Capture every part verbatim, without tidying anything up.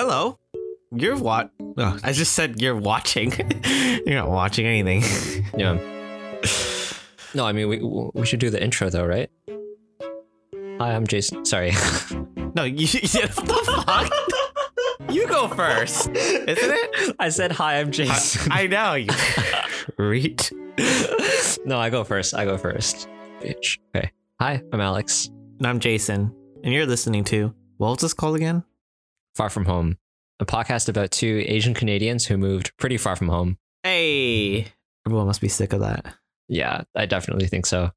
hello. You're what? Oh, I just said you're watching. You're not watching anything. Yeah. No, I mean, we we should do the intro though, right? Hi, I'm Jason. Sorry. No, you. Yeah, what the fuck? You go first, isn't it? I said, hi, I'm Jason. I, I know you. Reet. No, I go first. I go first. Bitch. Okay. Hi, I'm Alex. And I'm Jason. And you're listening to, what was this called again? Far From Home. A podcast about two Asian Canadians who moved pretty far from home. Hey. Everyone must be sick of that. Yeah, I definitely think so.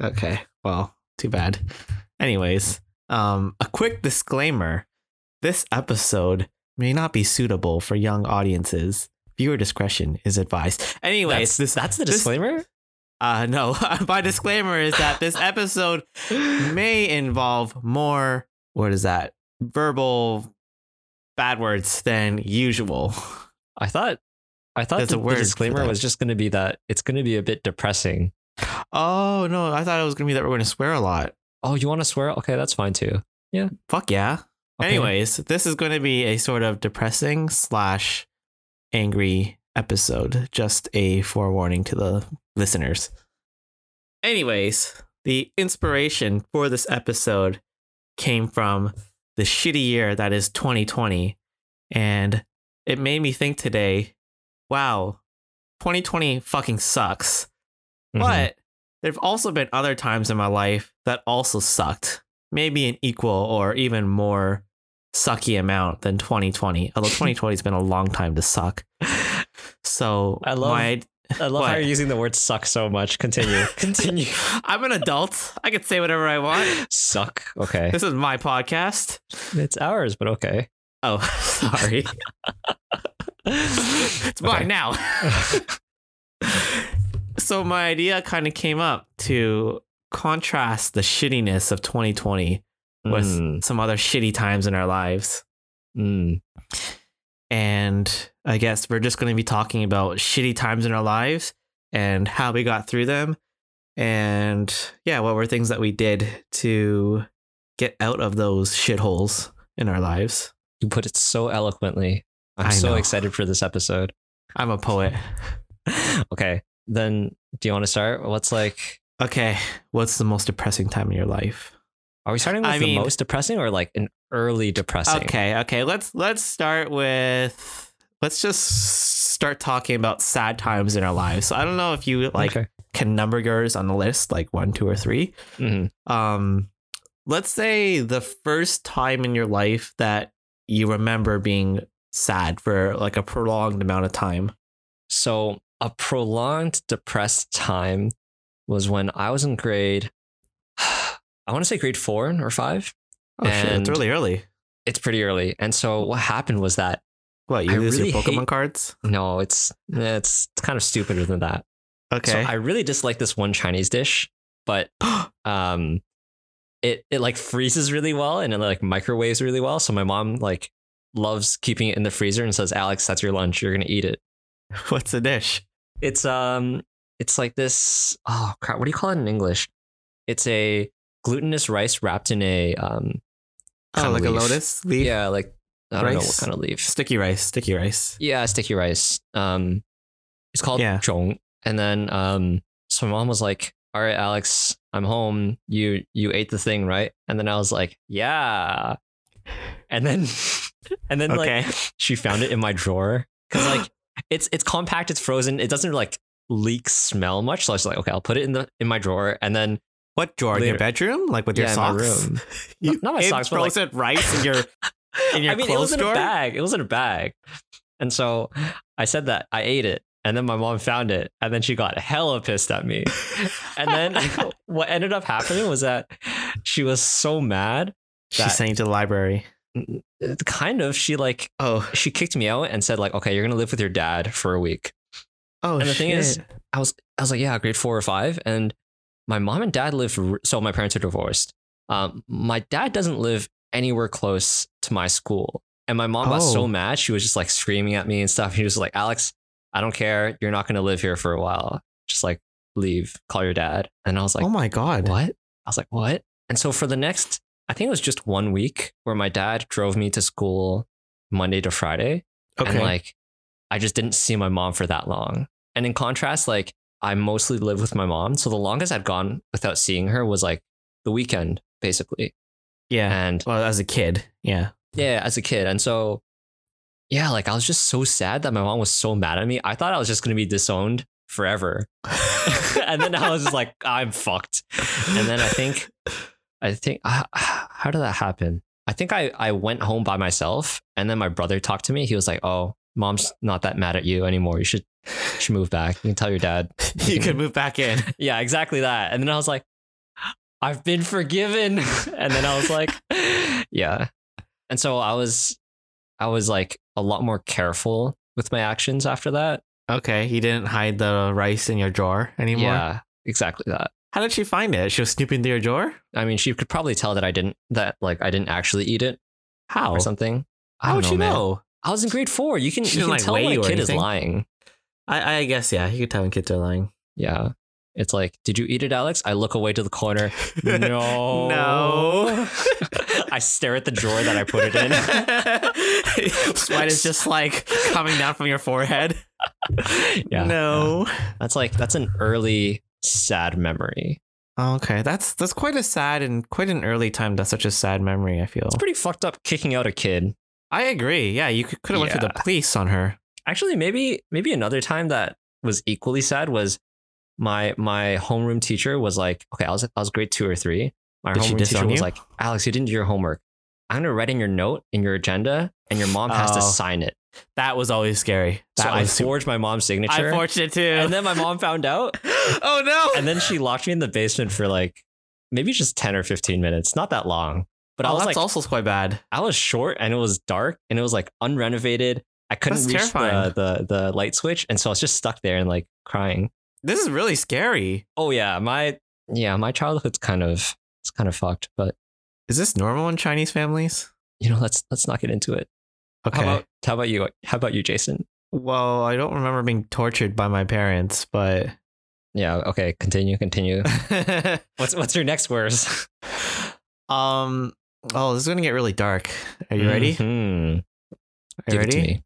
Okay. Well, too bad. Anyways, um, a quick disclaimer. This episode may not be suitable for young audiences. Viewer discretion is advised. Anyways, that's, this, that's the disclaimer? This, uh, no, my disclaimer is that this episode may involve more, what is that, verbal bad words than usual. I thought I thought the, the disclaimer was just going to be that it's going to be a bit depressing. Oh, no, I thought it was going to be that we're going to swear a lot. Oh, you want to swear? Okay, that's fine too. Yeah. Fuck yeah. Okay. Anyways, this is going to be a sort of depressing slash angry episode. Just a forewarning to the listeners. Anyways, the inspiration for this episode came from the shitty year that is twenty twenty. And it made me think today, wow, twenty twenty fucking sucks. Mm-hmm. But there've also been other times in my life that also sucked. Maybe an equal or even more sucky amount than twenty twenty. Although twenty twenty has been a long time to suck. So I love my, I love what? How you're using the word suck so much. Continue. Continue. I'm an adult. I can say whatever I want. Suck. Okay. This is my podcast. It's ours, but okay. Oh, sorry. It's mine okay. Now. So my idea kind of came up to contrast the shittiness of twenty twenty with mm. some other shitty times in our lives. Mm. And I guess we're just going to be talking about shitty times in our lives and how we got through them. And yeah, what were things that we did to get out of those shitholes in our lives? You put it so eloquently. I'm I so know. excited for this episode. I'm a poet. Okay. Then do you want to start? What's like... Okay, what's the most depressing time in your life? Are we starting with I the mean, most depressing or like an early depressing? Okay, okay, let's let's start with let's just start talking about sad times in our lives. So I don't know if you like okay. can number yours on the list, like one, two, or three. Mm-hmm. Um, let's say the first time in your life that you remember being sad for like a prolonged amount of time. So a prolonged depressed time was when I was in grade, I want to say grade four or five. Oh, and shit, it's really early. It's pretty early. And so what happened was that... What, you I lose really your Pokemon hate... cards? No, it's, it's it's kind of stupider than that. Okay. So I really dislike this one Chinese dish, but um, it, it like freezes really well and it like microwaves really well. So my mom like loves keeping it in the freezer and says, Alex, that's your lunch. You're going to eat it. What's the dish? It's... um. It's like this, oh crap, what do you call it in English? It's a glutinous rice wrapped in a... Um, oh, like leaf. A lotus leaf? Yeah, like, I rice? don't know what kind of leaf. Sticky rice, sticky rice. Yeah, sticky rice. Um, It's called yeah. zhong. And then, um, so my mom was like, all right, Alex, I'm home. You you ate the thing, right? And then I was like, yeah. And then, and then okay. like, she found it in my drawer. Because like, it's it's compact, it's frozen. It doesn't like... leak smell much, so I was like, okay, I'll put it in the in my drawer, and then what drawer? Later, in your bedroom, like with yeah, your socks. In my room. you not my socks, but frozen like, rice in your in your I mean, clothes it was drawer. In a bag. It was in a bag, and so I said that I ate it, and then my mom found it, and then she got hella pissed at me, and then what ended up happening was that she was so mad. That she sent you to the library. Kind of. She like oh she kicked me out and said like, okay, you're gonna live with your dad for a week. Oh, and the shit. thing is, I was I was like, yeah, grade four or five. And my mom and dad live. So my parents are divorced. Um, my dad doesn't live anywhere close to my school. And my mom oh. got so mad. She was just like screaming at me and stuff. She was like, Alex, I don't care. You're not going to live here for a while. Just like leave. Call your dad. And I was like, oh, my God, what? I was like, what? And so for the next, I think it was just one week where my dad drove me to school Monday to Friday. Okay. And like, I just didn't see my mom for that long. And in contrast, like I mostly lived with my mom. So the longest I'd gone without seeing her was like the weekend, basically. Yeah. And well, as a kid. Yeah. Yeah. As a kid. And so, yeah, like I was just so sad that my mom was so mad at me. I thought I was just going to be disowned forever. And then I was just like, I'm fucked. And then I think, I think, uh, how did that happen? I think I, I went home by myself and then my brother talked to me. He was like, oh, mom's not that mad at you anymore. You should, you should move back. You can tell your dad. You, you can, can move back in. Yeah, exactly that. And then I was like, I've been forgiven. And then I was like, yeah. And so I was, I was like a lot more careful with my actions after that. Okay. You didn't hide the rice in your drawer anymore. Yeah, exactly that. How did she find it? She was snooping through your drawer? I mean, she could probably tell that I didn't, that like I didn't actually eat it. How? Or something. How would she know? I was in grade four. You can, you can tell when a kid is lying. I, I guess, yeah. You can tell when kids are lying. Yeah. It's like, did you eat it, Alex? I look away to the corner. No. No. I stare at the drawer that I put it in. Spider's just like coming down from your forehead. Yeah. No. Yeah. That's like, that's an early... sad memory. Okay, that's that's quite a sad and quite an early time. That's such a sad memory. I feel it's pretty fucked up kicking out a kid. I agree. Yeah, you could have yeah. went to the police on her. Actually, maybe maybe another time that was equally sad was my my homeroom teacher was like, okay, I was I was grade two or three. My Did homeroom teacher was you? like, Alex, you didn't do your homework. I'm gonna write in your note in your agenda, and your mom has oh. to sign it. That was always scary. That so I forged too- my mom's signature. I forged it too. And then my mom found out. Oh no. And then she locked me in the basement for like maybe just ten or fifteen minutes. Not that long. But oh, I was that's like, also quite bad. I was short and it was dark and it was like unrenovated. I couldn't that's reach the, the, the light switch. And so I was just stuck there and like crying. This is really scary. Oh yeah. My yeah, my childhood's kind of it's kind of fucked, but is this normal in Chinese families? You know, let's let's not get into it. Okay. How about, how about you? How about you, Jason? Well, I don't remember being tortured by my parents, but yeah. Okay, continue, continue. what's what's your next worst? Um. Oh, this is gonna get really dark. Are you mm-hmm. ready? Are you ready?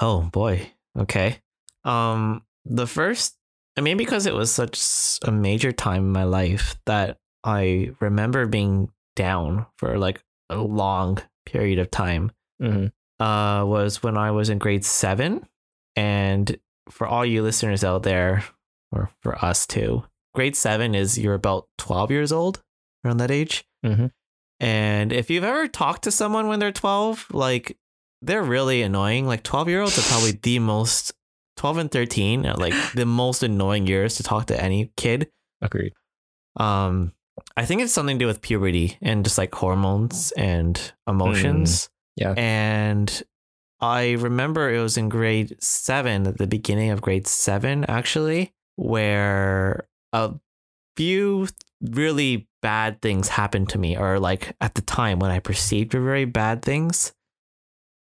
Oh boy. Okay. Um. The first, I mean, because it was such a major time in my life that I remember being down for like a long period of time. Mm-hmm. Uh, was when I was in grade seven. And for all you listeners out there, or for us too, grade seven is you're about twelve years old, around that age. Mm-hmm. And if you've ever talked to someone when they're twelve, like they're really annoying. Like twelve year olds are probably the most, twelve and thirteen are like the most annoying years to talk to any kid. Agreed. Um, I think it's something to do with puberty and just like hormones and emotions. Mm. Yeah. And I remember it was in grade seven, at the beginning of grade seven, actually, where a few really bad things happened to me, or like at the time when I perceived were very bad things.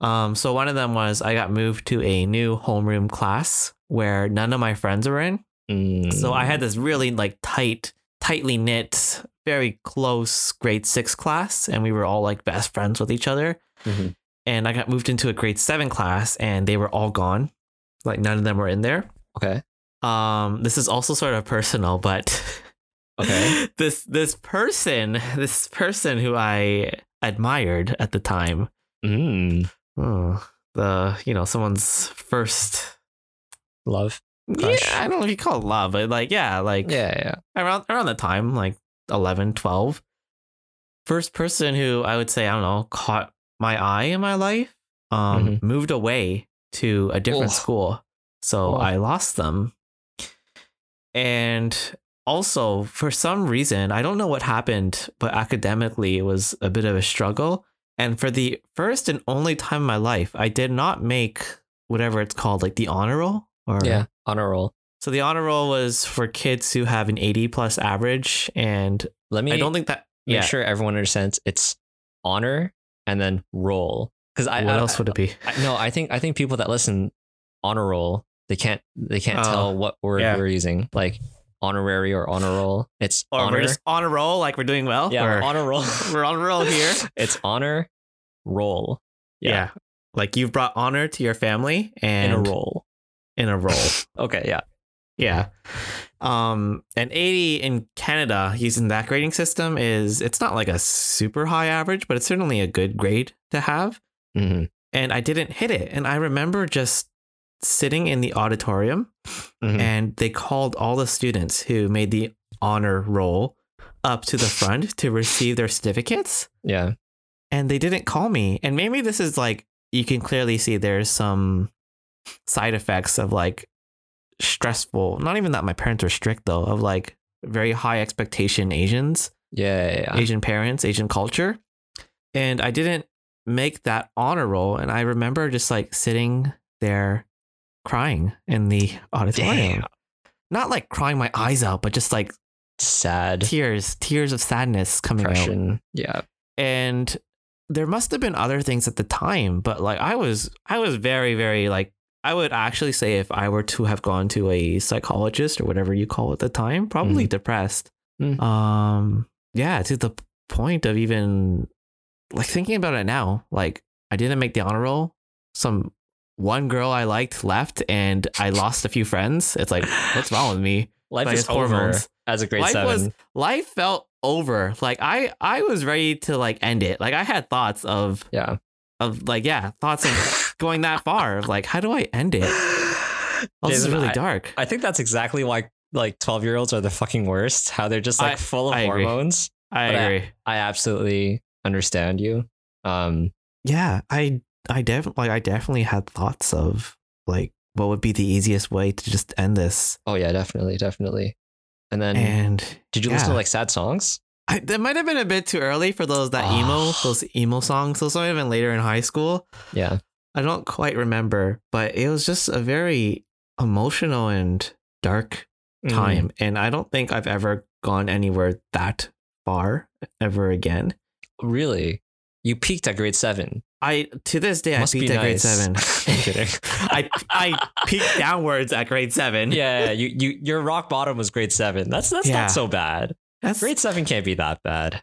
Um, so one of them was I got moved to a new homeroom class where none of my friends were in. Mm. So I had this really like tight, tightly knit, very close grade six class, and we were all like best friends with each other. Mm-hmm. And I got moved into a grade seven class and they were all gone. Like none of them were in there. Okay. Um, this is also sort of personal, but okay. this this person, this person who I admired at the time. Mm. Oh, the you know, someone's first love. Crush. Yeah, I don't know if you call it love, but like yeah, like yeah, yeah. Around around the time, like eleven, twelve. First person who I would say, I don't know, caught my eye in my life, um, mm-hmm. moved away to a different Ooh. school. So Ooh. I lost them. And also for some reason, I don't know what happened, but academically it was a bit of a struggle. And for the first and only time in my life, I did not make whatever it's called, like the honor roll or yeah, honor roll. So the honor roll was for kids who have an eighty plus average. And let me, I don't think that make yeah. sure everyone understands it's honor. And then roll, because I. What I, else would it be? I, no, I think I think people that listen, honor roll, they can't they can't uh, tell what word yeah. we're using, like honorary or honor roll. It's or honor. We're just on a roll, like we're doing well. Yeah, or, honor roll. We're on a roll here. It's honor roll. Yeah. yeah. Like, you've brought honor to your family and in a role. In a role. Okay, yeah. Yeah. Um, and eighty in Canada using that grading system is, it's not like a super high average, but it's certainly a good grade to have. Mm-hmm. And I didn't hit it. And I remember just sitting in the auditorium, mm-hmm. and they called all the students who made the honor roll up to the front to receive their certificates. Yeah. And they didn't call me. And maybe this is like, you can clearly see there's some side effects of like stressful, not even that my parents are strict though, of like very high expectation Asians. Yeah, yeah, yeah. Asian parents, Asian culture. And I didn't make that honor roll. And I remember just like sitting there crying in the auditorium. Damn. Not like crying my eyes out, but just like sad tears, tears of sadness coming Depression. out. Yeah. And there must have been other things at the time, but like I was, I was very, very like, I would actually say if I were to have gone to a psychologist or whatever you call it at the time, probably mm. depressed. Mm. Um, yeah, to the point of even like thinking about it now, like I didn't make the honor roll. Some one girl I liked left and I lost a few friends. It's like, what's wrong with me? Life is over as a grade life seven. Was, life felt over. Like I, I was ready to like end it. Like I had thoughts of, yeah, of like, yeah, thoughts of going that far of like, how do I end it? Oh, this is really I, dark. I think that's exactly why like twelve year olds are the fucking worst. How they're just like I, full of I hormones. Agree. I but agree. I, I absolutely understand you. Um, yeah, I, I definitely, like, I definitely had thoughts of like, what would be the easiest way to just end this? Oh yeah, definitely, definitely. And then, and did you yeah. listen to like sad songs? I, that might have been a bit too early for those that oh. emo, those emo songs. Those might have been later in high school. Yeah, I don't quite remember, but it was just a very emotional and dark time, mm. and I don't think I've ever gone anywhere that far ever again. Really? You peaked at grade seven. I to this day Must I peaked be nice. at grade seven. I'm kidding. I I peaked downwards at grade seven. Yeah, you you your rock bottom was grade seven. That's that's yeah. not so bad. That's, grade seven can't be that bad.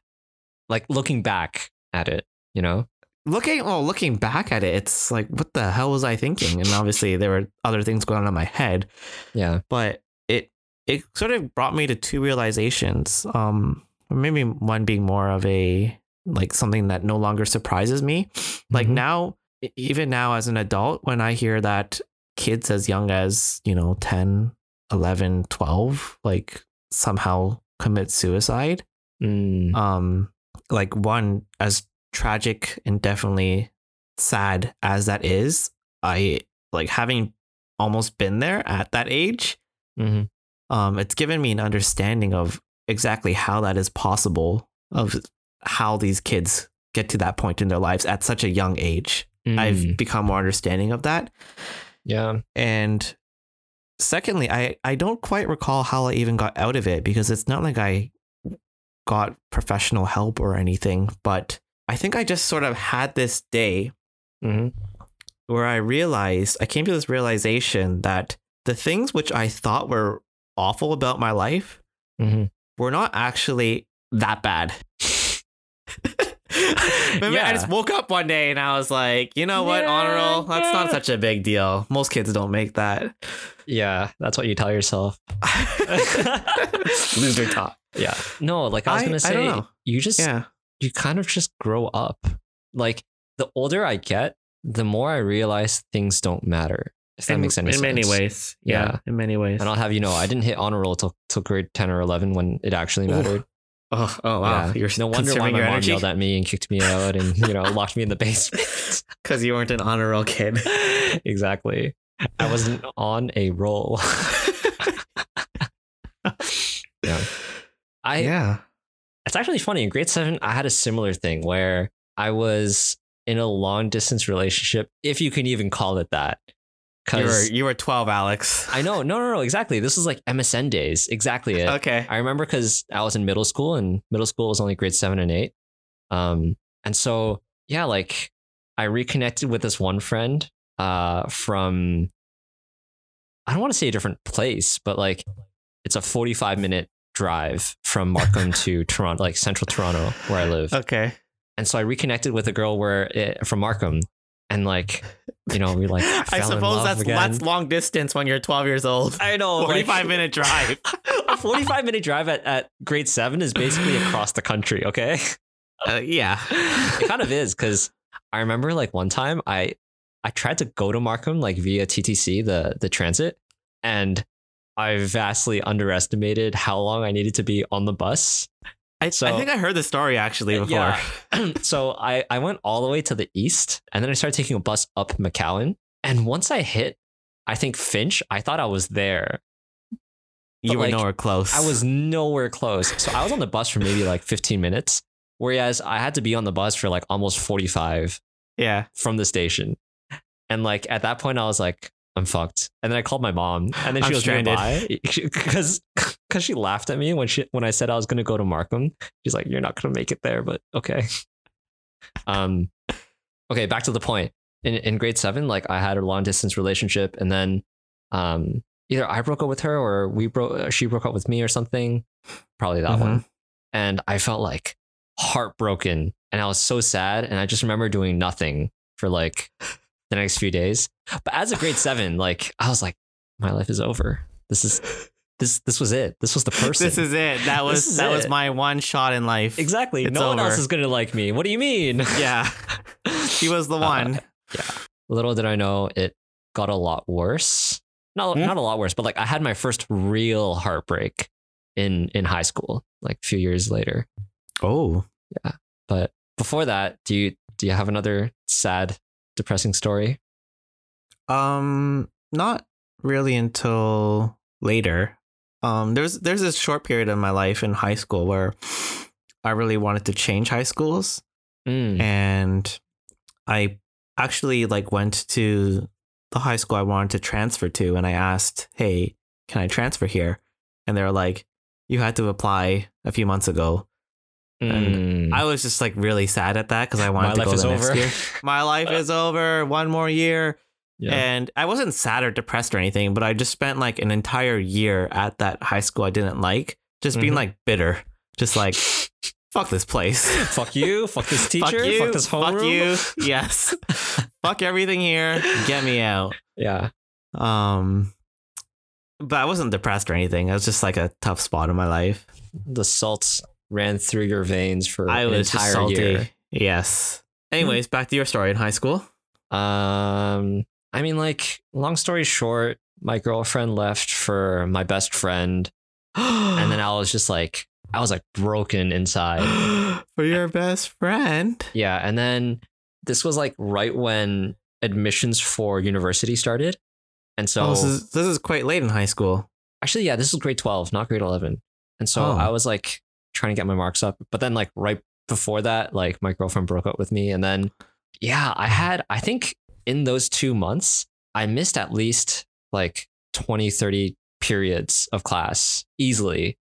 Like looking back at it, you know. Looking oh, looking back at it, it's like what the hell was I thinking? And obviously there were other things going on in my head. Yeah, but it it sort of brought me to two realizations. Um, maybe one being more of a like something that no longer surprises me. Like mm-hmm. now, even now as an adult, when I hear that kids as young as, you know, ten, eleven, twelve, like somehow commit suicide. Mm. Um, like one, as tragic and definitely sad as that is, I like having almost been there at that age. Mm-hmm. Um, it's given me an understanding of exactly how that is possible, of how these kids get to that point in their lives at such a young age. Mm. I've become more understanding of that. Yeah. And secondly, I, I don't quite recall how I even got out of it, because it's not like I got professional help or anything, but I think I just sort of had this day mm-hmm. where I realized, I came to this realization that the things which I thought were awful about my life mm-hmm. were not actually that bad. Remember, yeah. I just woke up one day and I was like, you know what, yeah, honor roll, that's yeah. not such a big deal. Most kids don't make that. Yeah, that's what you tell yourself. Loser talk. Yeah. No, like I was I, gonna say, you just yeah. you kind of just grow up. Like the older I get, the more I realize things don't matter. If that in, makes any in sense. In many ways. Yeah, yeah. In many ways. And I'll have you know, I didn't hit honor roll till, till grade ten or eleven when it actually mattered. Ooh. Oh, oh wow! Yeah. You're no wonder why my mom energy. yelled at me and kicked me out, and you know locked me in the basement because you weren't an honor roll kid. Exactly, I wasn't on a roll. yeah, I. Yeah, it's actually funny. In grade seven, I had a similar thing where I was in a long distance relationship, if you can even call it that. You were, you were twelve, Alex. I know. No, no, no. Exactly. This was like M S N days. Exactly. It. Okay. I remember because I was in middle school and middle school was only grade seven and eight. Um, and so, yeah, like I reconnected with this one friend uh, from, I don't want to say a different place, but like it's a forty-five minute drive from Markham to Toronto, like central Toronto where I live. Okay. And so I reconnected with a girl where it, from Markham. and like, you know, we like fell I suppose in love that's, that's long distance when you're twelve years old. I know. forty-five like, minute drive. A forty-five minute drive at, at grade seven is basically across the country. Okay. Uh, yeah, it kind of is. Cause I remember like one time I, I tried to go to Markham like via T T C, the, the transit, and I vastly underestimated how long I needed to be on the bus. I, so, I think I heard the story actually before. Yeah. So I, I went all the way to the east, and then I started taking a bus up McAllen. And once I hit, I think Finch, I thought I was there. You but, were like, nowhere close. I was nowhere close. So I was on the bus for maybe like fifteen minutes, whereas I had to be on the bus for like almost forty-five. Yeah. From the station. And like at that point, I was like, I'm fucked. And then I called my mom, and then she I'm was nearby because because she laughed at me when she when I said I was going to go to Markham. She's like, "You're not going to make it there," but okay. Um, okay, back to the point. In in grade seven, like I had a long distance relationship, and then um, either I broke up with her or we broke. She broke up with me or something. Probably that mm-hmm. one. And I felt like heartbroken, and I was so sad, and I just remember doing nothing for like the next few days. But as a grade seven, like I was like, my life is over. This is this this was it. This was the person. This is it. That was that it. was my one shot in life. Exactly. It's no over. One else is gonna like me. What do you mean? Yeah. She was the one. Uh, yeah. Little did I know it got a lot worse. Not mm-hmm. not a lot worse, but like I had my first real heartbreak in in high school, like a few years later. Oh. Yeah. But before that, do you do you have another sad, depressing story? Um, not really until later. Um, there's there's this short period of my life in high school where I really wanted to change high schools, mm. and I actually like went to the high school I wanted to transfer to, and I asked, "Hey, can I transfer here?" And they were like, "You had to apply a few months ago." And mm. I was just like really sad at that because I wanted My to go the next over. year. My life is over. One more year. Yeah. And I wasn't sad or depressed or anything, but I just spent like an entire year at that high school I didn't like, just being mm-hmm. like bitter, just like, fuck this place. Fuck you. Fuck this teacher. Fuck, you, fuck this homeroom. Fuck room. you. Yes. Fuck everything here. Get me out. Yeah. Um, but I wasn't depressed or anything. I was just like a tough spot in my life. The salts ran through your veins for I an was entire salty. year. Yes. Anyways, back to your story in high school. Um, I mean, like, long story short, my girlfriend left for my best friend. And then I was just like, I was like broken inside. For your best friend? Yeah. And then this was like right when admissions for university started. And so oh, this, is, this is quite late in high school. Actually, yeah, this is grade twelve, not grade eleven. And so oh. I was like, trying to get my marks up, but then like right before that, like my girlfriend broke up with me, and then yeah, I had I think in those two months I missed at least like twenty, thirty periods of class easily,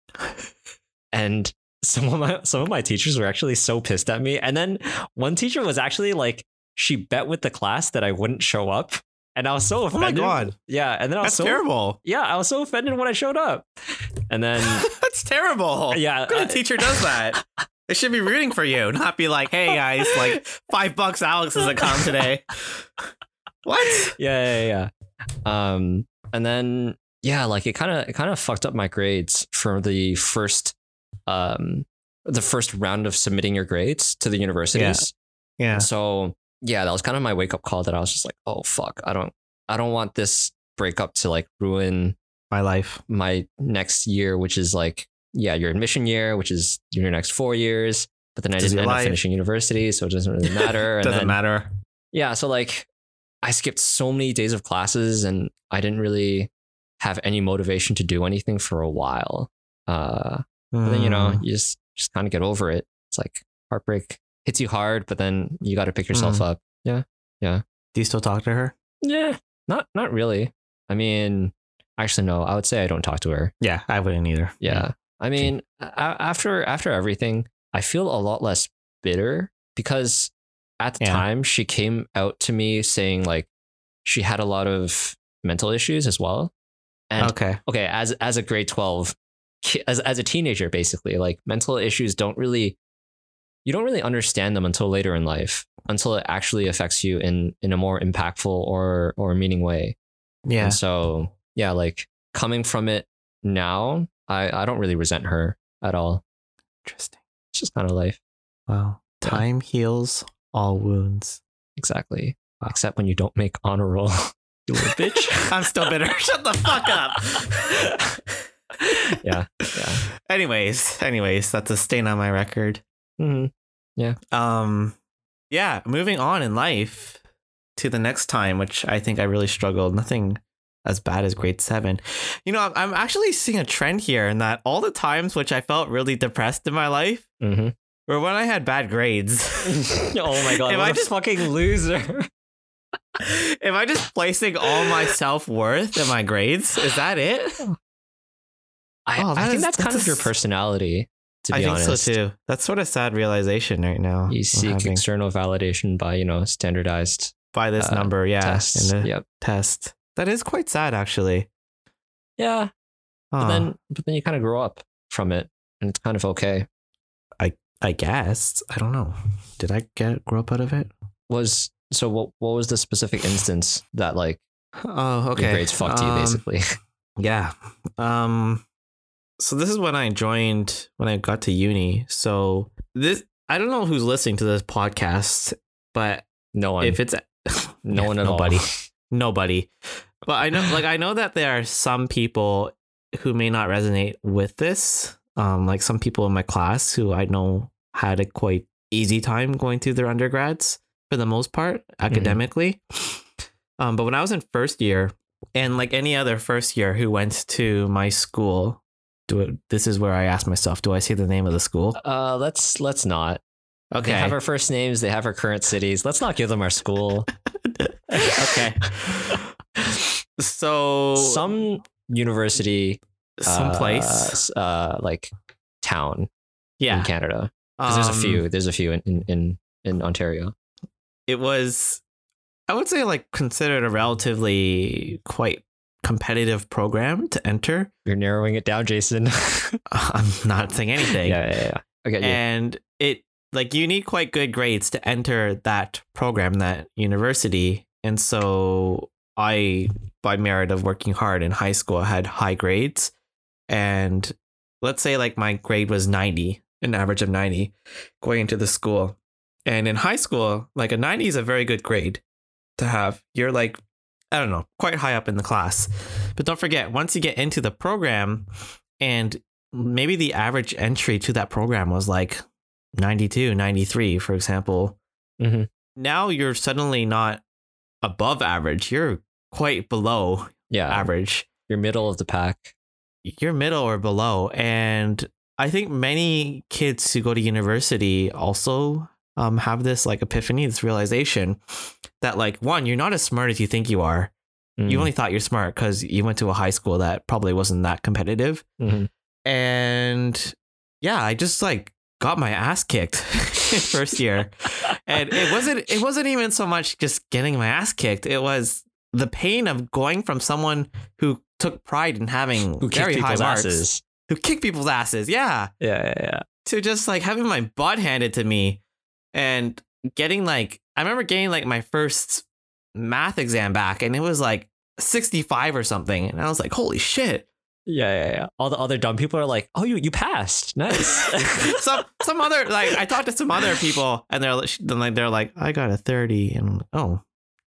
and some of my some of my teachers were actually so pissed at me. And then one teacher was actually like, she bet with the class that I wouldn't show up, and I was so offended. Oh my god! Yeah, and then I was that's so, terrible. Yeah, I was so offended when I showed up, and then. That's terrible. Yeah. What kind of teacher does that? They should be rooting for you, not be like, hey guys, like five bucks Alex doesn't come today. What? Yeah, yeah, yeah. Um, and then yeah, like it kind of it kind of fucked up my grades for the first um the first round of submitting your grades to the universities. Yeah. yeah. So yeah, that was kind of my wake up call that I was just like, oh fuck, I don't I don't want this breakup to like ruin my life, my next year, which is like, yeah, your admission year, which is your next four years. But then I didn't end up finishing university, so it doesn't really matter. Doesn't and then, matter. Yeah, so like, I skipped so many days of classes, and I didn't really have any motivation to do anything for a while. Uh, mm. But then you know, you just just kind of get over it. It's like heartbreak hits you hard, but then you got to pick yourself mm. up. Yeah, yeah. Do you still talk to her? Yeah, not not really. I mean. Actually, no, I would say I don't talk to her. Yeah, I wouldn't either. Yeah. I mean, after after everything, I feel a lot less bitter because at the yeah. time she came out to me saying like she had a lot of mental issues as well. And okay. Okay. As as a grade twelve, as as a teenager, basically, like mental issues don't really you don't really understand them until later in life, until it actually affects you in in a more impactful or or meaning way. Yeah. And so yeah, like coming from it now, I I don't really resent her at all. Interesting. It's just kind of life. Wow. Yeah. Time heals all wounds. Exactly. Wow. Except when you don't make honor roll. You little bitch. I'm still bitter. Shut the fuck up. yeah. Yeah. Anyways, anyways, that's a stain on my record. Mm-hmm. Yeah. Um. Yeah. Moving on in life to the next time, which I think I really struggled. Nothing as bad as grade seven. You know, I'm actually seeing a trend here in that all the times which I felt really depressed in my life mm-hmm. were when I had bad grades. Oh my God. Am I just fucking loser? Am I just placing all my self-worth in my grades? Is that it? I, oh, that I think is, that's, that's kind a, of your personality, to be I honest. I think so too. That's sort of sad realization right now. You seek having. external validation by, you know, standardized. By this uh, number, yeah. Tests. In the yep. test. That is quite sad, actually. Yeah. Huh. But then but then you kind of grow up from it, and it's kind of okay. I I guess. I don't know. Did I get grow up out of it? Was so what what was the specific instance that like oh okay your grades fucked um, you basically? Yeah. Um so this is when I joined when I got to uni. So this I don't know who's listening to this podcast, but no one. If it's no yeah, one at nobody. all. Nobody. But I know like I know that there are some people who may not resonate with this. Um, like some people in my class who I know had a quite easy time going through their undergrads for the most part, academically. Mm-hmm. Um, but when I was in first year, and like any other first year who went to my school, do it, this is where I asked myself, do I say the name of the school? Uh, let's let's not. Okay. They have our first names, they have our current cities. Let's not give them our school. Okay. So some university, someplace, uh, uh, like town, yeah, in Canada. Because um, there's a few. There's a few in, in in in Ontario. It was, I would say, like considered a relatively quite competitive program to enter. You're narrowing it down, Jason. I'm not saying anything. Yeah, yeah, yeah. Okay. And yeah. it like you need quite good grades to enter that program, that university. And so I, by merit of working hard in high school, had high grades. And let's say like my grade was ninety, an average of ninety going into the school. And in high school, like a ninety is a very good grade to have. You're like, I don't know, quite high up in the class. But don't forget, once you get into the program, and maybe the average entry to that program was like ninety-two, ninety-three, for example. Mm-hmm. Now you're suddenly not above average, you're quite below yeah, average. You're middle of the pack. You're middle or below. And I think many kids who go to university also um, have this like epiphany, this realization that like, one, you're not as smart as you think you are. Mm. You only thought you're smart because you went to a high school that probably wasn't that competitive. Mm-hmm. And yeah, I just like got my ass kicked first year. And it wasn't it wasn't even so much just getting my ass kicked. It was the pain of going from someone who took pride in having who very high marks, asses. who kicked people's asses. Yeah. Yeah, yeah, yeah. To just like having my butt handed to me and getting like, I remember getting like my first math exam back and it was like sixty-five or something. And I was like, holy shit. Yeah, yeah, yeah. All the other dumb people are like, "Oh, you you passed, nice." some some other like I talked to some other people, and they're like, they're like, "I got a thirty," and oh,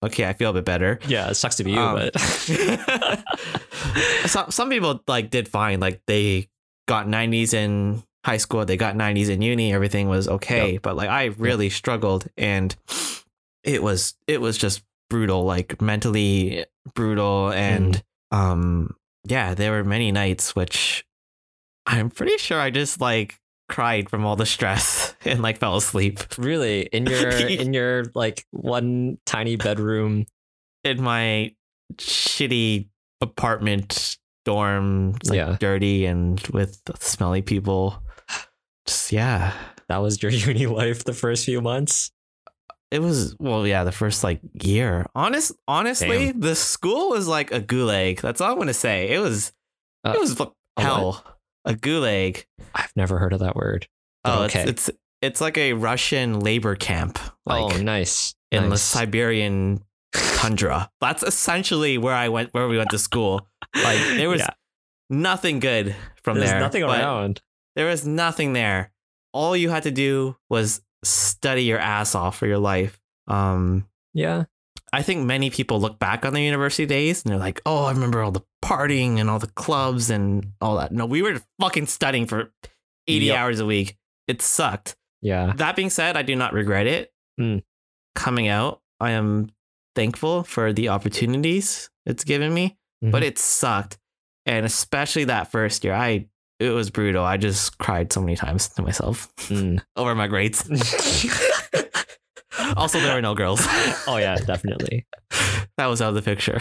okay, I feel a bit better. Yeah, it sucks to be you, um, but some some people like did fine. Like they got nineties in high school, they got nineties in uni, everything was okay. Yep. But like I really struggled, and it was it was just brutal, like mentally brutal, and mm. um. Yeah, there were many nights which I'm pretty sure I just like cried from all the stress and like fell asleep. Really? In your in your like one tiny bedroom in my shitty apartment dorm, like yeah. dirty and with smelly people. Just yeah. That was your uni life the first few months? It was, well, yeah, the first like year. Honest, honestly, Damn. the school was like a gulag. That's all I want to say. It was, uh, it was hell. A, a gulag. I've never heard of that word. Oh, okay. It's, it's it's like a Russian labor camp. Like, oh, nice. In nice. the Siberian tundra. That's essentially where I went, where we went to school. Like, there was yeah. nothing good from There's there. There's nothing around. There was nothing there. All you had to do was study your ass off for your life. Um, yeah. I think many people look back on their university days and they're like, oh, I remember all the partying and all the clubs and all that. No, we were fucking studying for eighty yep. hours a week. It sucked. Yeah. That being said, I do not regret it. Mm. Coming out, I am thankful for the opportunities it's given me, mm-hmm. but it sucked. And especially that first year, I it was brutal. I just cried so many times to myself mm. over my grades. Also, there are no girls. Oh, yeah, definitely. That was out of the picture.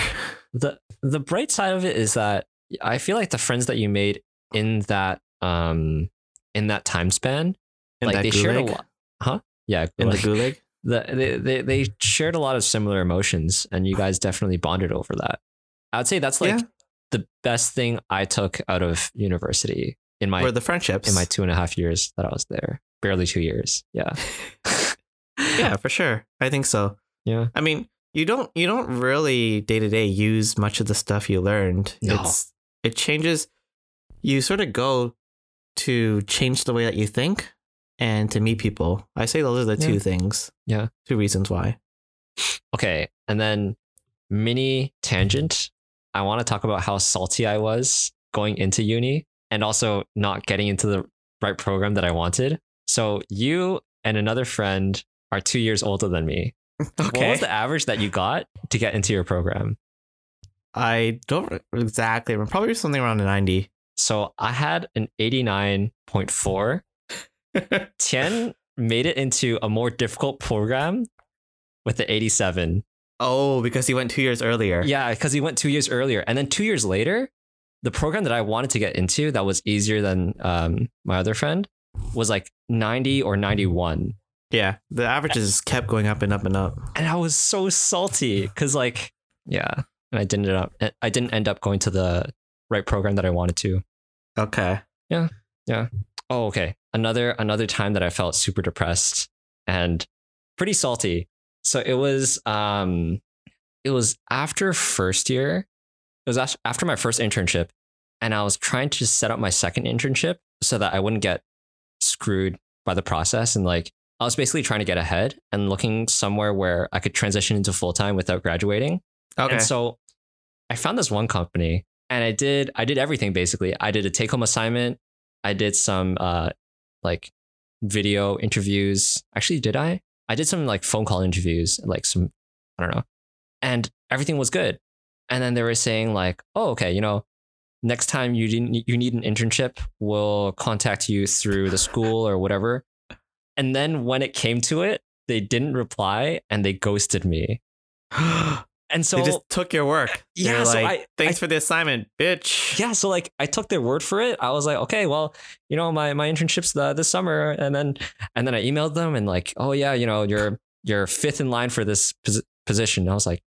The the bright side of it is that I feel like the friends that you made in that um in that time span, in like that they gulag? shared a lot. Huh? Yeah. In like, the gulag? The, they, they, they shared a lot of similar emotions, and you guys definitely bonded over that. I would say that's like yeah. the best thing I took out of university in my, or the friendships. in my two and a half years that I was there. Barely two years. Yeah. Yeah, for sure. I think so. Yeah. I mean, you don't you don't really day to day use much of the stuff you learned. No. It's it changes. You sort of go to change the way that you think and to meet people. I say those are the yeah. two things. Yeah. Two reasons why. Okay. And then mini tangent. I want to talk about how salty I was going into uni and also not getting into the right program that I wanted. So you and another friend are two years older than me. Okay. What was the average that you got to get into your program? I don't exactly. Probably something around a ninety. So I had an eighty-nine point four. Tien made it into a more difficult program with the eighty-seven. Oh, because he went two years earlier. Yeah, because he went two years earlier. And then two years later, the program that I wanted to get into that was easier than um, my other friend was like ninety or ninety-one. Yeah, the averages kept going up and up and up. And I was so salty because like, yeah, and I didn't end up, I didn't end up going to the right program that I wanted to. Okay. Yeah. Yeah. Oh, okay. Another, another time that I felt super depressed and pretty salty. So it was, um, it was after first year, it was after my first internship, and I was trying to set up my second internship so that I wouldn't get screwed by the process, and like, I was basically trying to get ahead and looking somewhere where I could transition into full-time without graduating. Okay. And so I found this one company and I did, I did everything basically. I did a take-home assignment. I did some uh, like video interviews. Actually, did I? I did some like phone call interviews, like some, I don't know. And everything was good. And then they were saying like, oh, okay, you know, next time you didn't, you need an internship, we'll contact you through the school or whatever. And then when it came to it, they didn't reply and they ghosted me. And so they just took your work. Yeah. You're so like, I, thanks I, for the assignment, bitch. Yeah. So like I took their word for it. I was like, okay, well, you know, my, my internship's the, this summer. And then, and then I emailed them and like, oh yeah, you know, you're, you're fifth in line for this pos- position. And I was like,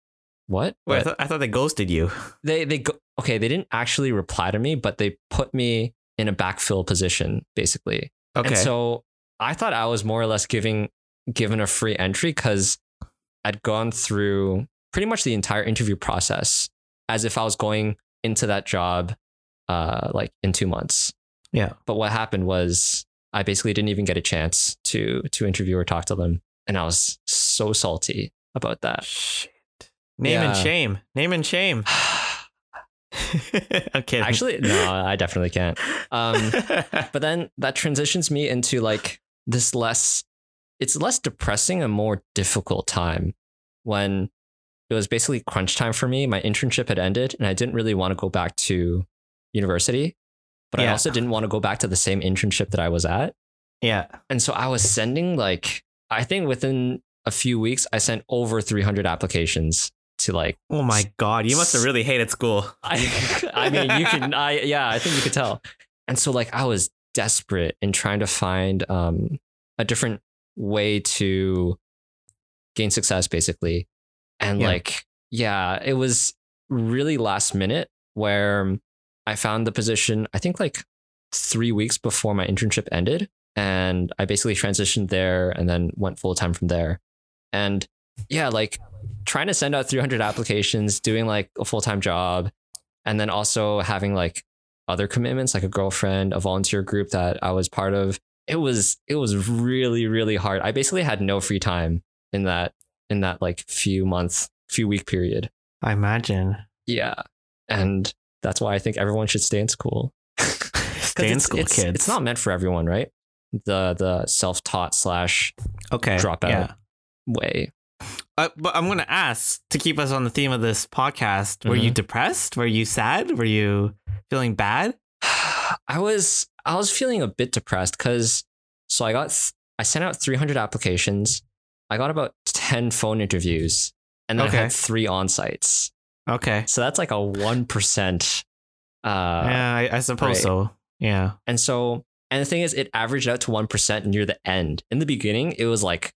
what? Wait, I, th- I thought they ghosted you. They, they, go- okay. They didn't actually reply to me, but they put me in a backfill position basically. Okay. And so I thought I was more or less giving given a free entry because I'd gone through pretty much the entire interview process as if I was going into that job uh, like in two months. Yeah. But what happened was I basically didn't even get a chance to to interview or talk to them. And I was so salty about that. Shit. Name yeah. and shame. Name and shame. I'm kidding. Actually, no, I definitely can't. Um, but then that transitions me into like this less, it's less depressing and more difficult time when it was basically crunch time for me. My internship had ended and I didn't really want to go back to university, but yeah. I also didn't want to go back to the same internship that I was at. Yeah. And so I was sending like, I think within a few weeks, I sent over three hundred applications to like, oh my God, you must have really hated school. I, I mean, you can, I, yeah, I think you could tell. And so like, I was desperate in trying to find um, a different way to gain success basically. And yeah. like, yeah, it was really last minute where I found the position, I think like three weeks before my internship ended. And I basically transitioned there and then went full time from there. And yeah, like trying to send out three hundred applications, doing like a full-time job, and then also having like other commitments, like a girlfriend, a volunteer group that I was part of. It was, it was really, really hard. I basically had no free time in that, in that like few months, few week period. I imagine. Yeah. And that's why I think everyone should stay in school. Stay in school, it's, kids. It's not meant for everyone, right? The, the self-taught slash okay, dropout yeah. way. Uh, but I'm going to ask, to keep us on the theme of this podcast, mm-hmm. were you depressed? Were you sad? Were you feeling bad? I was, I was feeling a bit depressed because, so I got, th- I sent out three hundred applications. I got about ten phone interviews and then okay. I had three on-sites. Okay. So that's like a one percent. Uh, yeah, I, I suppose rate. So. Yeah. And so, and the thing is, it averaged out to one percent near the end. In the beginning, it was like zero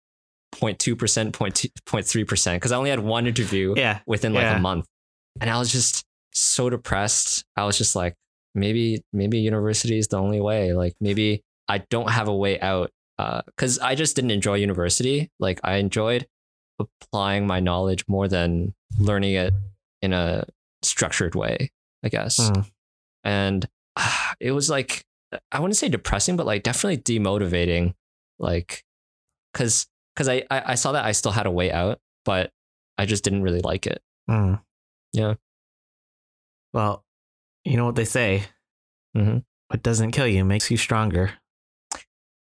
point two percent, zero point two, zero point three percent, because I only had one interview yeah. within like yeah. a month. And I was just so depressed. I was just like, maybe, maybe university is the only way. Like maybe I don't have a way out. Uh, cause I just didn't enjoy university. Like I enjoyed applying my knowledge more than learning it in a structured way, I guess. Mm. And uh, it was like, I wouldn't say depressing, but like definitely demotivating. Like, cause Because I, I saw that I still had a way out, but I just didn't really like it. Mm. Yeah. Well, you know what they say. Mm-hmm. What doesn't kill you makes you stronger.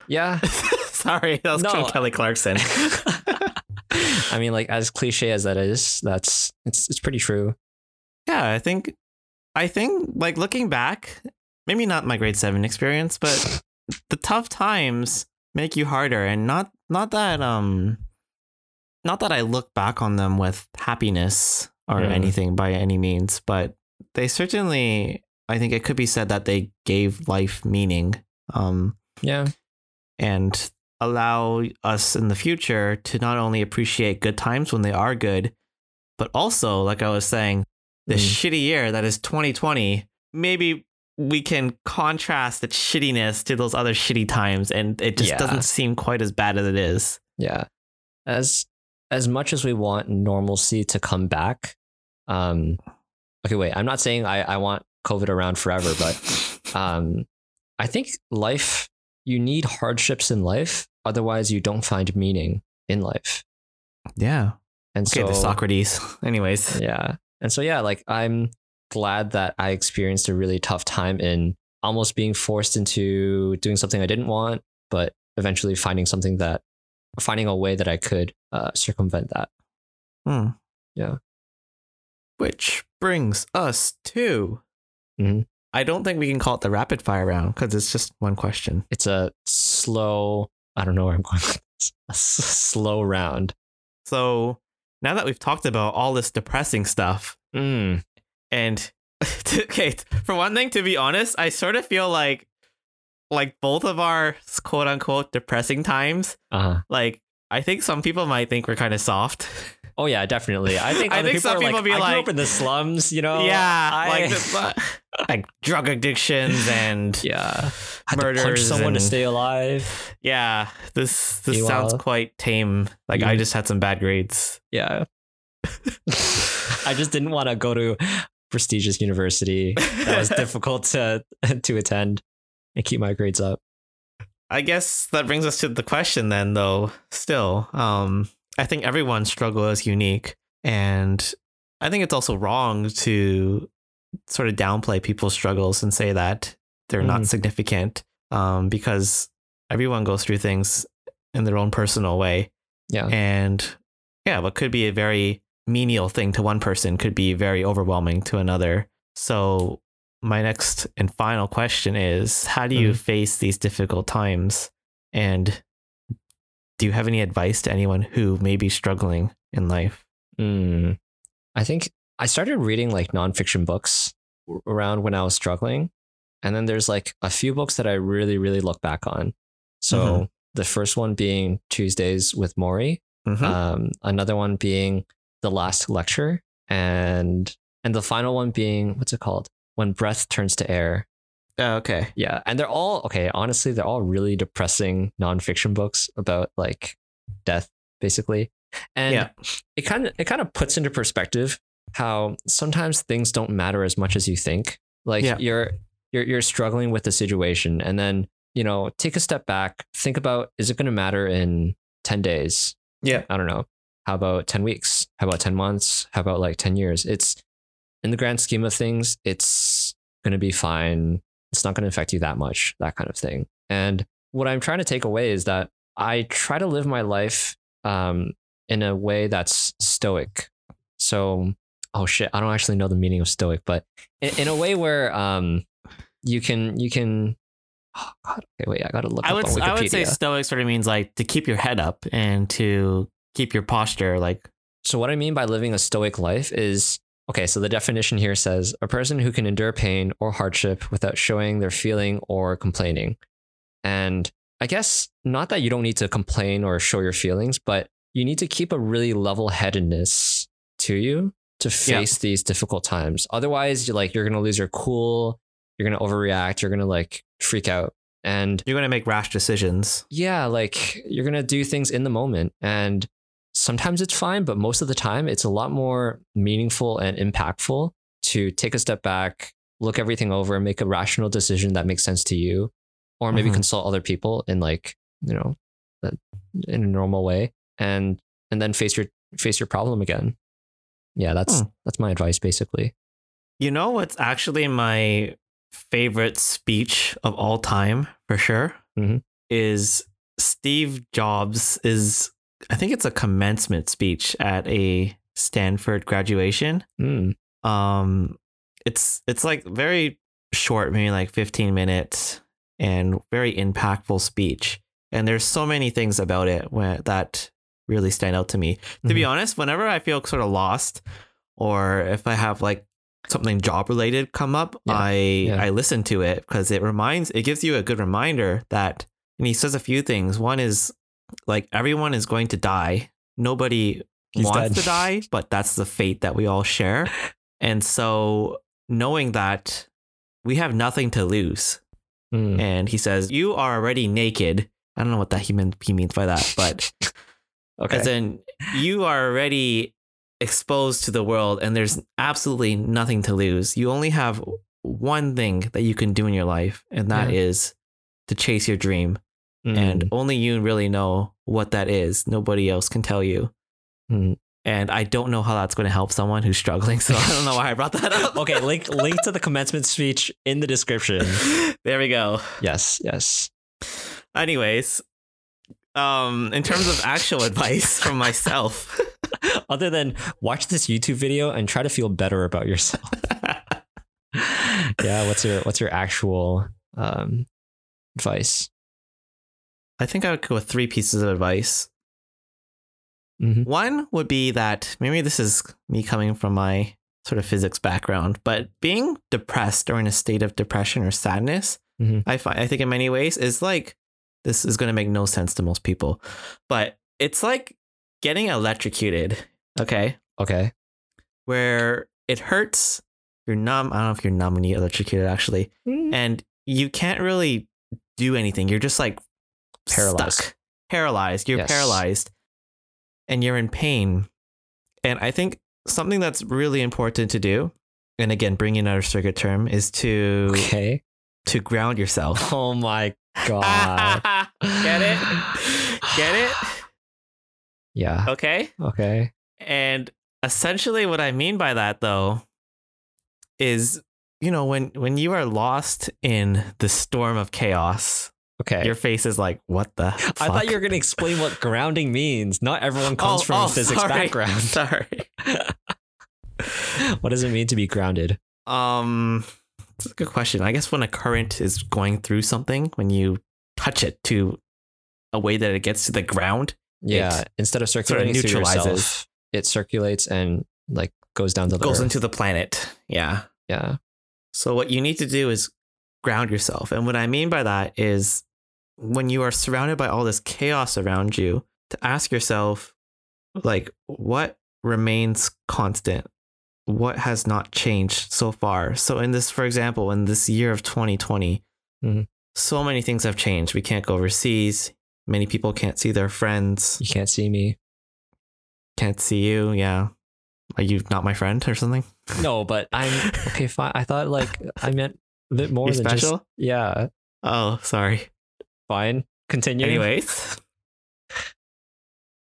Yeah. Sorry, that was no. John Kelly Clarkson. I mean, like as cliche as that is, that's it's it's pretty true. Yeah, I think, I think like looking back, maybe not my grade seven experience, but the tough times make you harder, and not not that um not that I look back on them with happiness or yeah. anything by any means, but they certainly, I think it could be said that they gave life meaning, um yeah and allow us in the future to not only appreciate good times when they are good, but also, like I was saying, this mm. shitty year that is twenty twenty, maybe we can contrast the shittiness to those other shitty times, and it just yeah. doesn't seem quite as bad as it is. Yeah. As as much as we want normalcy to come back. Um, okay, wait, I'm not saying I, I want COVID around forever, but um, I think life, you need hardships in life. Otherwise you don't find meaning in life. Yeah. And okay, so the Socrates anyways. Yeah. And so, yeah, like I'm glad that I experienced a really tough time in almost being forced into doing something I didn't want, but eventually finding something that, finding a way that I could uh, circumvent that. Hmm. Yeah. Which brings us to, mm-hmm. I don't think we can call it the rapid fire round because it's just one question. It's a slow, I don't know where I'm going with this, a s- slow round. So now that we've talked about all this depressing stuff, mm. And okay, for one thing, to be honest, I sort of feel like, like both of our quote unquote depressing times, uh-huh. like I think some people might think we're kind of soft. Oh yeah, definitely. I think I think people some people like, be I like, grew up in the slums, you know? Yeah, I, like the, like drug addictions and yeah, had murders. To punch someone and, to stay alive. Yeah, this this Meanwhile, sounds quite tame. Like yeah. I just had some bad grades. Yeah, I just didn't want to go to prestigious university that was difficult to to attend and keep my grades up. I guess that brings us to the question then, though. Still, um, I think everyone's struggle is unique, and I think it's also wrong to sort of downplay people's struggles and say that they're mm. not significant, um, because everyone goes through things in their own personal way. Yeah, and yeah, what could be a very menial thing to one person could be very overwhelming to another. So my next and final question is, how do you mm. face these difficult times? And do you have any advice to anyone who may be struggling in life? Mm. I think I started reading like nonfiction books around when I was struggling. And then there's like a few books that I really, really look back on. So mm-hmm. the first one being Tuesdays with Maury. Mm-hmm. Um, another one being The Last Lecture, and and the final one being, what's it called? When Breath Turns to Air. Oh, okay. Yeah. And they're all, okay, honestly, they're all really depressing nonfiction books about like death, basically. And yeah. it kind of it kind of puts into perspective how sometimes things don't matter as much as you think. Like yeah. you're you're you're struggling with the situation, and then, you know, take a step back, think about, is it going to matter in ten days? Yeah. I don't know. How about ten weeks? How about ten months? How about like ten years? It's, in the grand scheme of things, it's going to be fine. It's not going to affect you that much, that kind of thing. And what I'm trying to take away is that I try to live my life um, in a way that's stoic. So, oh shit, I don't actually know the meaning of stoic, but in, in a way where um, you can, you can, oh God, okay, wait, I got to look I up would, on Wikipedia. I would say stoic sort of means like to keep your head up and to keep your posture like. So what I mean by living a stoic life is, okay, so the definition here says a person who can endure pain or hardship without showing their feeling or complaining. And I guess not that you don't need to complain or show your feelings, but you need to keep a really level-headedness to you to face yeah. these difficult times. Otherwise, you're like, you're going to lose your cool, you're going to overreact, you're going to like freak out, and you're going to make rash decisions. Yeah, like you're going to do things in the moment, and sometimes it's fine, but most of the time it's a lot more meaningful and impactful to take a step back, look everything over, and make a rational decision that makes sense to you, or maybe mm-hmm. consult other people in like, you know, in a normal way, and and then face your face your problem again. Yeah, that's hmm. that's my advice basically. You know what's actually my favorite speech of all time for sure mm-hmm. is Steve Jobs is. I think it's a commencement speech at a Stanford graduation. Mm. Um, it's it's like very short, maybe like fifteen minutes, and very impactful speech. And there's so many things about it where, that really stand out to me. Mm-hmm. To be honest, whenever I feel sort of lost, or if I have like something job related come up, yeah. I yeah. I listen to it because it reminds, it gives you a good reminder that. And he says a few things. One is, like, everyone is going to die. Nobody He's wants dead. to die, but that's the fate that we all share. And so knowing that we have nothing to lose. Mm. And he says, you are already naked. I don't know what that he, meant, he means by that, but okay. as in you are already exposed to the world and there's absolutely nothing to lose. You only have one thing that you can do in your life, and that yeah. is to chase your dream. Mm. And only you really know what that is. Nobody else can tell you. Mm. And I don't know how that's going to help someone who's struggling. So I don't know why I brought that up. Okay, link link to the commencement speech in the description. There we go. Yes, yes. Anyways, um, in terms of actual advice from myself. Other than watch this YouTube video and try to feel better about yourself. Yeah, what's your what's your actual um, advice? I think I would go with three pieces of advice. Mm-hmm. One would be that, maybe this is me coming from my sort of physics background, but being depressed or in a state of depression or sadness, mm-hmm. I find, I think in many ways is like, this is going to make no sense to most people, but it's like getting electrocuted. Okay. Okay. Where it hurts, you're numb. I don't know if you're numb when you get electrocuted actually. Mm-hmm. And you can't really do anything. You're just like, Paralyzed, Stuck. paralyzed. You're yes. paralyzed, and you're in pain. And I think something that's really important to do, and again, bringing in another circuit term, is to okay. to ground yourself. Oh my god! Get it? Get it? Yeah. Okay. Okay. And essentially, what I mean by that, though, is you know when when you are lost in the storm of chaos. Okay. Your face is like, what the fuck? I thought you were going to explain what grounding means. Not everyone comes oh, from oh, a physics sorry. background. Sorry. What does it mean to be grounded? Um, that's a good question. I guess when a current is going through something, when you touch it to a way that it gets to the ground. Yeah. It Instead of circulating sort of neutralizes. Through yourself, it circulates and like goes down to the Goes earth. into the planet. Yeah. Yeah. So what you need to do is ground yourself. And what I mean by that is when you are surrounded by all this chaos around you, to ask yourself, like, what remains constant? what has not changed so far. So in this, for example, in this year of twenty twenty, mm-hmm. so many things have changed. We can't go overseas. Many people can't see their friends. You can't see me. Can't see you. Yeah. Are you not my friend or something? No, but I'm okay. Fine. I thought like I meant a bit more. You're than special? Just, yeah. Oh, sorry. Fine. Continue. Anyways,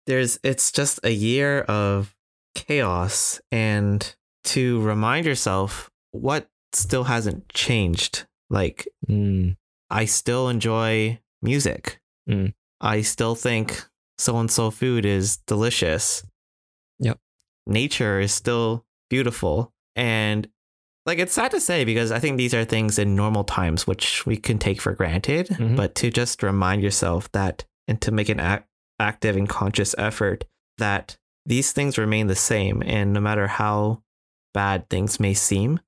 there's, it's just a year of chaos, and to remind yourself what still hasn't changed. Like mm. I still enjoy music. Mm. I still think so-and-so food is delicious. Yep. Nature is still beautiful. And like, it's sad to say, because I think these are things in normal times, which we can take for granted, mm-hmm. but to just remind yourself that, and to make an act- active and conscious effort that these things remain the same. And no matter how bad things may seem,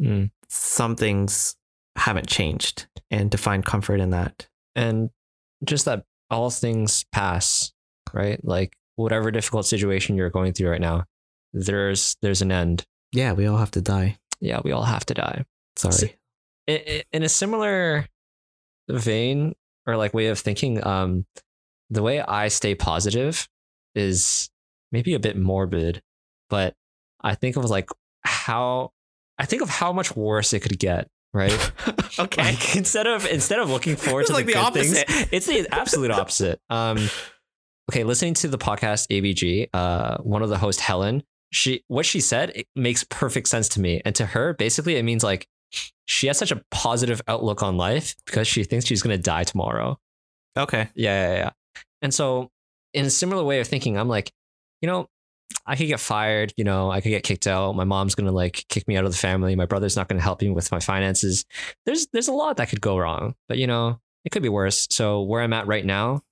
mm. some things haven't changed, and to find comfort in that. And just that all things pass, right? Like whatever difficult situation you're going through right now, there's there's an end. Yeah, we all have to die. Yeah, we all have to die. Sorry. So, in a similar vein or like way of thinking, um, the way I stay positive is maybe a bit morbid, but I think of like how I think of how much worse it could get. Right. Okay. Like, instead of instead of looking forward it's to like the, the good opposite. Things, it's the absolute opposite. Um, okay. Listening to the podcast A B G, uh, one of the hosts, Helen, she what she said it makes perfect sense to me. And to her, basically, it means like she has such a positive outlook on life because she thinks she's gonna die tomorrow. Okay. Yeah, yeah, yeah. And so, in a similar way of thinking, I'm like, you know, I could get fired, you know, I could get kicked out. My mom's going to like kick me out of the family. My brother's not going to help me with my finances. There's, there's a lot that could go wrong, but you know, it could be worse. So where I'm at right now,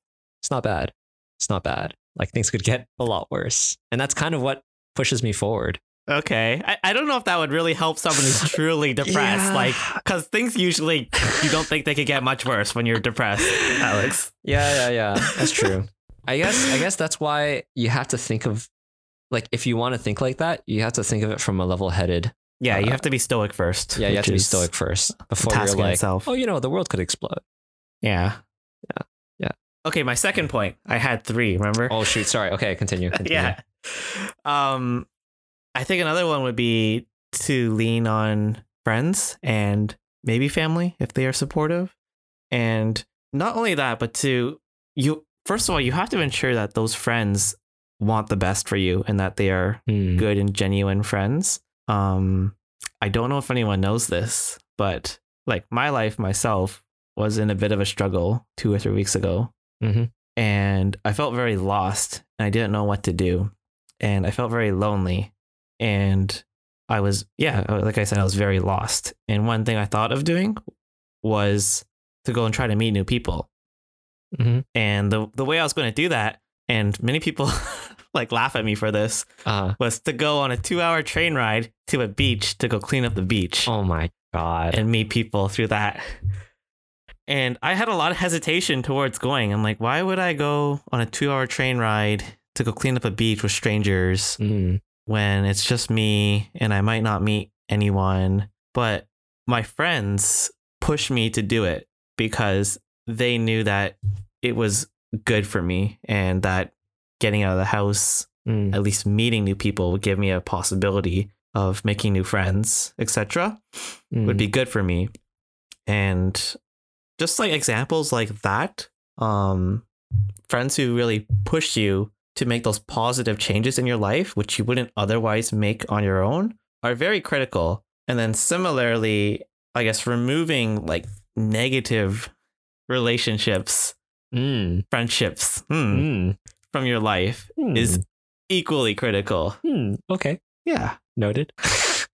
it's not bad. It's not bad. Like things could get a lot worse. And that's kind of what pushes me forward. Okay. I, I don't know if that would really help someone who's truly depressed. Yeah. Like, cause things usually, you don't think they could get much worse when you're depressed, Alex. Yeah. Yeah. Yeah. That's true. I guess, I guess that's why you have to think of, like, if you want to think like that, you have to think of it from a level-headed. Yeah, uh, you have to be stoic first. Yeah, you have to be stoic first before you're like, itself. oh, you know, the world could explode. Yeah. Yeah. Yeah. Okay, my second point. I had three, remember? Oh, shoot. Sorry. Okay, continue. continue. Yeah. Um, I think another one would be to lean on friends and maybe family if they are supportive. And not only that, but to you, first of all, you have to ensure that those friends want the best for you and that they are mm. good and genuine friends. Um, I don't know if anyone knows this, but like my life myself was in a bit of a struggle two or three weeks ago. Mm-hmm. And I felt very lost and I didn't know what to do. And I felt very lonely. And I was, yeah, like I said, I was very lost. And one thing I thought of doing was to go and try to meet new people. Mm-hmm. And the the way I was going to do that, and many people like laugh at me for this, uh, was to go on a two hour train ride to a beach to go clean up the beach. Oh my God. And meet people through that. And I had a lot of hesitation towards going. I'm like, why would I go on a two hour train ride to go clean up a beach with strangers mm. when it's just me and I might not meet anyone? But my friends pushed me to do it because they knew that it was good for me and that getting out of the house, mm. at least meeting new people, would give me a possibility of making new friends, et cetera mm. would be good for me. And just like examples like that, um, friends who really push you to make those positive changes in your life, which you wouldn't otherwise make on your own, are very critical. And then similarly, I guess, removing like negative relationships Mm. friendships mm, mm. from your life mm. is equally critical. Mm. Okay. Yeah. Noted.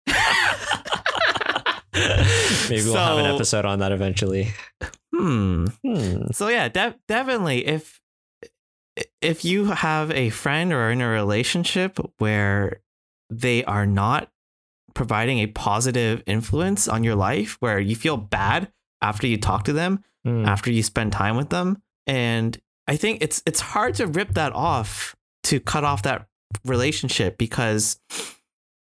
Maybe so, we'll have an episode on that eventually. Hmm. Mm. So yeah, de- definitely if if you have a friend or are in a relationship where they are not providing a positive influence on your life, where you feel bad after you talk to them, mm. after you spend time with them. And I think it's it's hard to rip that off, to cut off that relationship, because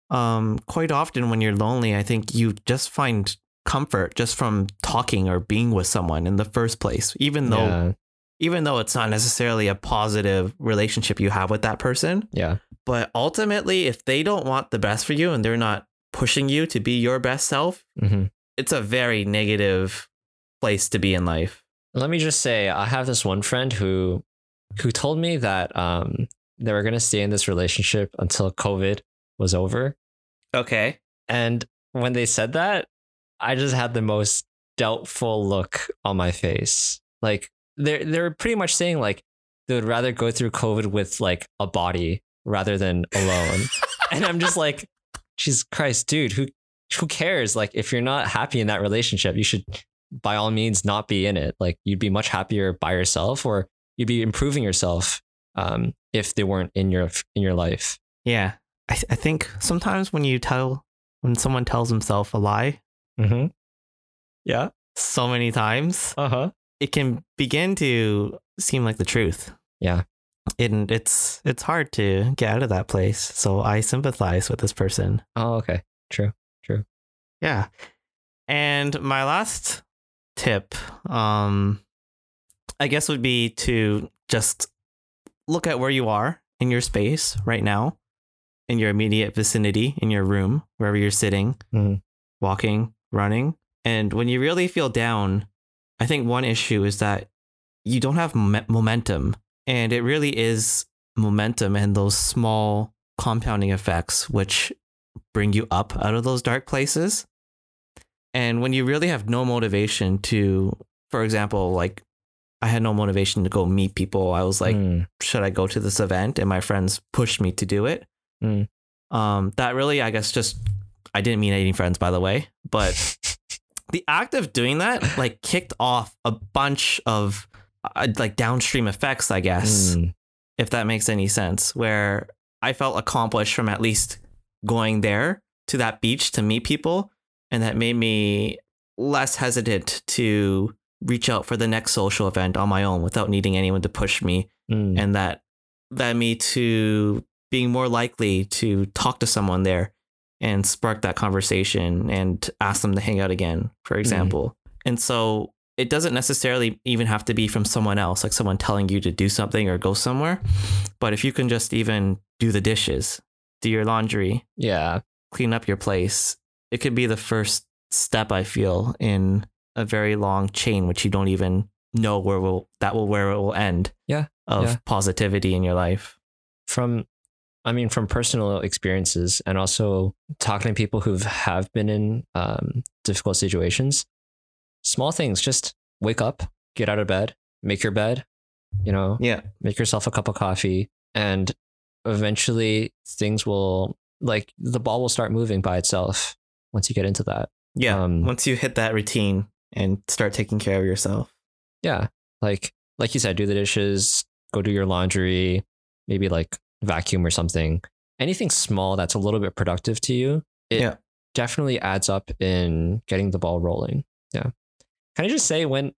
um, quite often when you're lonely, I think you just find comfort just from talking or being with someone in the first place, even though yeah. even though it's not necessarily a positive relationship you have with that person. Yeah. But ultimately, if they don't want the best for you and they're not pushing you to be your best self, mm-hmm. it's a very negative place to be in life. Let me just say, I have this one friend who who told me that um, they were going to stay in this relationship until COVID was over. Okay. And when they said that, I just had the most doubtful look on my face. Like, they're, they're pretty much saying, like, they would rather go through COVID with, like, a body rather than alone. And I'm just like, Jesus Christ, dude, who who cares? Like, if you're not happy in that relationship, you should, by all means, not be in it. Like, you'd be much happier by yourself, or you'd be improving yourself um, if they weren't in your in your life. Yeah, I, th- I think sometimes when you tell when someone tells himself a lie, mm-hmm. yeah, so many times, uh huh, it can begin to seem like the truth. Yeah, and it's it's hard to get out of that place. So I sympathize with this person. Oh, okay, true, true. Yeah, and my last tip, um, I guess would be to just look at where you are in your space right now, in your immediate vicinity, in your room, wherever you're sitting, mm. walking, running. And when you really feel down, I think one issue is that you don't have me- momentum, and it really is momentum and those small compounding effects which bring you up out of those dark places. And when you really have no motivation to, for example, like, I had no motivation to go meet people. I was like, mm. should I go to this event? And my friends pushed me to do it. Mm. Um, that really, I guess, just, I didn't mean any friends, by the way, but the act of doing that, like, kicked off a bunch of uh, like downstream effects, I guess, mm. if that makes any sense, where I felt accomplished from at least going there to that beach to meet people. And that made me less hesitant to reach out for the next social event on my own without needing anyone to push me. Mm. And that led me to being more likely to talk to someone there and spark that conversation and ask them to hang out again, for example. Mm. And so it doesn't necessarily even have to be from someone else, like someone telling you to do something or go somewhere. But if you can just even do the dishes, do your laundry, yeah, clean up your place, it could be the first step, I feel, in a very long chain, which you don't even know where will that will where it will end. Yeah, of yeah. positivity in your life. From, I mean, from personal experiences, and also talking to people who have been in um, difficult situations. Small things, just wake up, get out of bed, make your bed, you know, yeah, make yourself a cup of coffee, and eventually things will, like, the ball will start moving by itself once you get into that. Yeah, um, once you hit that routine and start taking care of yourself. Yeah, like like you said, do the dishes, go do your laundry, maybe like vacuum or something. Anything small that's a little bit productive to you, it yeah. definitely adds up in getting the ball rolling. Yeah. Can I just say, when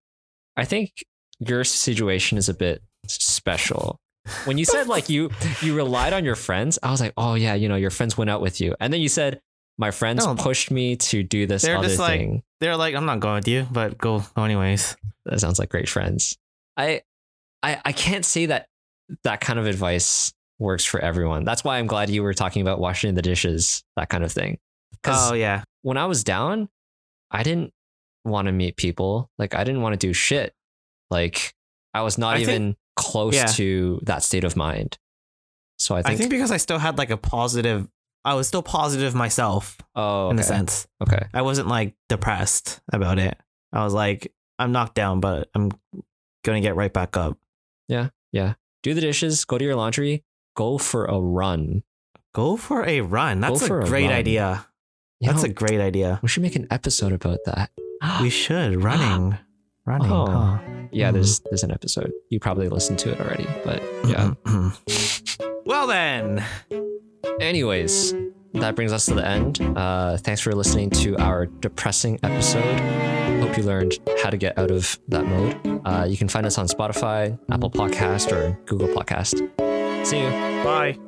I think your situation is a bit special. When you said like you you relied on your friends, I was like, oh yeah, you know, your friends went out with you. And then you said, my friends no, pushed me to do this they're other just like, thing. They're like, I'm not going with you, but go, go anyways. That sounds like great friends. I, I, I can't say that that kind of advice works for everyone. That's why I'm glad you were talking about washing the dishes, that kind of thing. Oh yeah. When I was down, I didn't want to meet people. Like, I didn't want to do shit. Like, I was not I even think, close yeah. to that state of mind. So I think, I think because I still had like a positive. I was still positive myself. Oh, okay. In a sense. Okay. I wasn't like depressed about it. I was like, I'm knocked down, but I'm going to get right back up. Yeah. Yeah. Do the dishes. Go do your laundry. Go for a run. Go for a run. That's a great idea. You That's know, a great idea. We should make an episode about that. We should. Running. Running. Oh. Huh. Yeah. Mm. There's, there's an episode. You probably listened to it already, but yeah. Well then. Anyways, that brings us to the end. Uh, thanks for listening to our depressing episode. Hope you learned how to get out of that mode. Uh, you can find us on Spotify, Apple Podcast, or Google Podcast. See you. Bye.